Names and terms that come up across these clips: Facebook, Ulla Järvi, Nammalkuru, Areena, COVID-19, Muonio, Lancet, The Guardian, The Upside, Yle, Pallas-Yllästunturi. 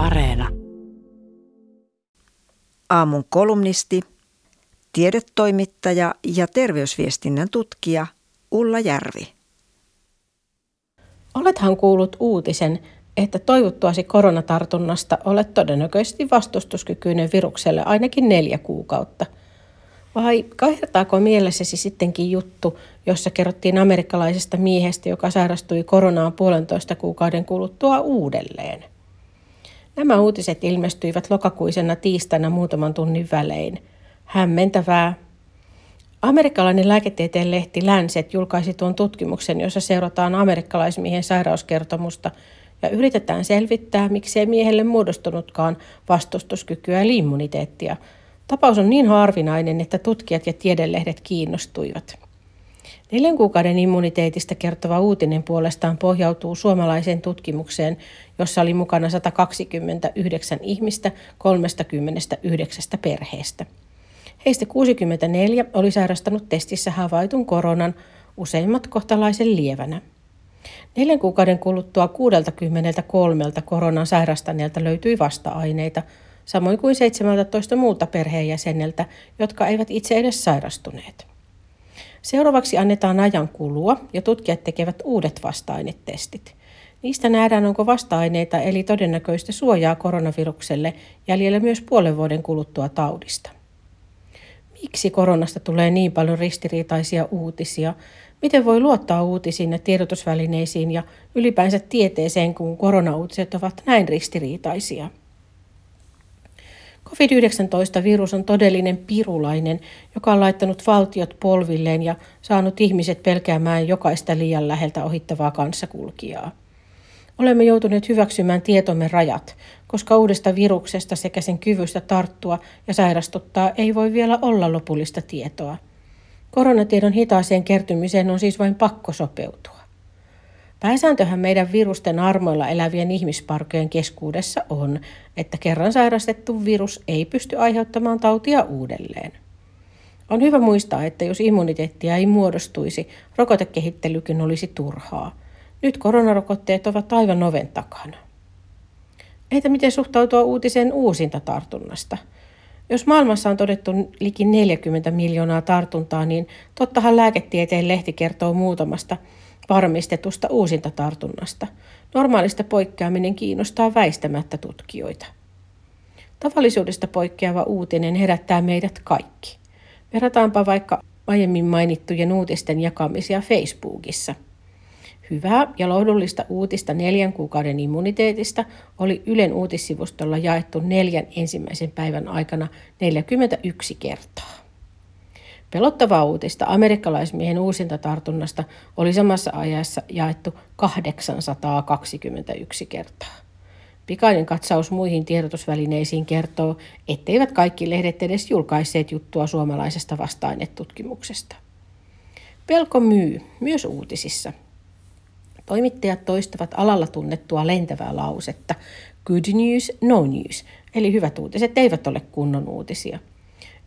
Areena. Aamun kolumnisti, tiedetoimittaja ja terveysviestinnän tutkija Ulla Järvi. Olethan kuullut uutisen, että toivuttuasi koronatartunnasta olet todennäköisesti vastustuskykyinen virukselle ainakin 4 kuukautta. Vai kaihtaako mielessäsi sittenkin juttu, jossa kerrottiin amerikkalaisesta miehestä, joka sairastui koronaan 1,5 kuukauden kuluttua uudelleen? Nämä uutiset ilmestyivät lokakuisena tiistaina muutaman tunnin välein. Hämmentävää. Amerikkalainen lääketieteen lehti Lancet julkaisi tuon tutkimuksen, jossa seurataan amerikkalaismiehen sairauskertomusta ja yritetään selvittää, miksei miehelle muodostunutkaan vastustuskykyä eli immuniteettia. Tapaus on niin harvinainen, että tutkijat ja tiedelehdet kiinnostuivat. 4 kuukauden immuniteetistä kertova uutinen puolestaan pohjautuu suomalaiseen tutkimukseen, jossa oli mukana 129 ihmistä 39 perheestä. Heistä 64 oli sairastanut testissä havaitun koronan, useimmat kohtalaisen lievänä. 4 kuukauden kuluttua 63 koronan sairastaneelta löytyi vasta-aineita, samoin kuin 17 muulta perheenjäseneltä, jotka eivät itse edes sairastuneet. Seuraavaksi annetaan ajan kulua ja tutkijat tekevät uudet vasta-ainetestit. Niistä nähdään, onko vasta-aineita eli todennäköistä suojaa koronavirukselle jäljellä myös 5 vuoden kuluttua taudista. Miksi koronasta tulee niin paljon ristiriitaisia uutisia? Miten voi luottaa uutisiin ja tiedotusvälineisiin ja ylipäänsä tieteeseen, kun koronauutiset ovat näin ristiriitaisia? COVID-19-virus on todellinen pirulainen, joka on laittanut valtiot polvilleen ja saanut ihmiset pelkäämään jokaista liian läheltä ohittavaa kanssakulkijaa. Olemme joutuneet hyväksymään tietomme rajat, koska uudesta viruksesta sekä sen kyvystä tarttua ja sairastuttaa ei voi vielä olla lopullista tietoa. Koronatiedon hitaaseen kertymiseen on siis vain pakko sopeutua. Pääsääntöhän meidän virusten armoilla elävien ihmisparkojen keskuudessa on, että kerran sairastettu virus ei pysty aiheuttamaan tautia uudelleen. On hyvä muistaa, että jos immuniteettia ei muodostuisi, rokotekehittelykin olisi turhaa. Nyt koronarokotteet ovat aivan oven takana. Entä miten suhtautua uutiseen uusintatartunnasta? Jos maailmassa on todettu liki 40 miljoonaa tartuntaa, niin tottahan lääketieteen lehti kertoo muutamasta varmistetusta uusintatartunnasta. Normaalista poikkeaminen kiinnostaa väistämättä tutkijoita. Tavallisuudesta poikkeava uutinen herättää meidät kaikki. Verrataanpa vaikka aiemmin mainittujen uutisten jakamisia Facebookissa. Hyvää ja lohdullista uutista 4 kuukauden immuniteetista oli Ylen uutissivustolla jaettu 4. ensimmäisen päivän aikana 41 kertaa. Pelottavaa uutista amerikkalaismiehen uusintatartunnasta oli samassa ajassa jaettu 821 kertaa. Pikainen katsaus muihin tiedotusvälineisiin kertoo, etteivät kaikki lehdet edes julkaisseet juttua suomalaisesta vasta-ainetutkimuksesta. Pelko myy myös uutisissa. Toimittajat toistavat alalla tunnettua lentävää lausetta good news, no news, eli hyvät uutiset eivät ole kunnon uutisia.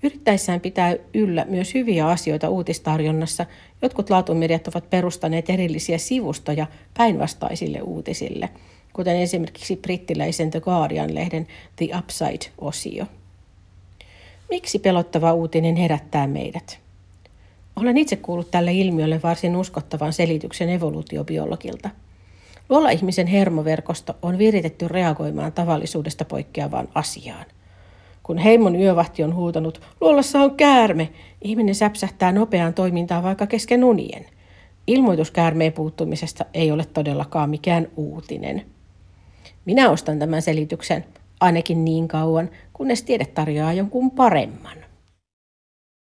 Yrittäessään pitää yllä myös hyviä asioita uutistarjonnassa, jotkut laatumediat ovat perustaneet erillisiä sivustoja päinvastaisille uutisille, kuten esimerkiksi brittiläisen The Guardian-lehden The Upside-osio. Miksi pelottava uutinen herättää meidät? Olen itse kuullut tälle ilmiölle varsin uskottavan selityksen evoluutiobiologilta. Luola-ihmisen hermoverkosto on viritetty reagoimaan tavallisuudesta poikkeavaan asiaan. Kun heimon yövahti on huutanut, luolassa on käärme, ihminen säpsähtää nopeaan toimintaan vaikka kesken unien. Ilmoitus käärmeen puuttumisesta ei ole todellakaan mikään uutinen. Minä ostan tämän selityksen ainakin niin kauan, kunnes tiede tarjoaa jonkun paremman.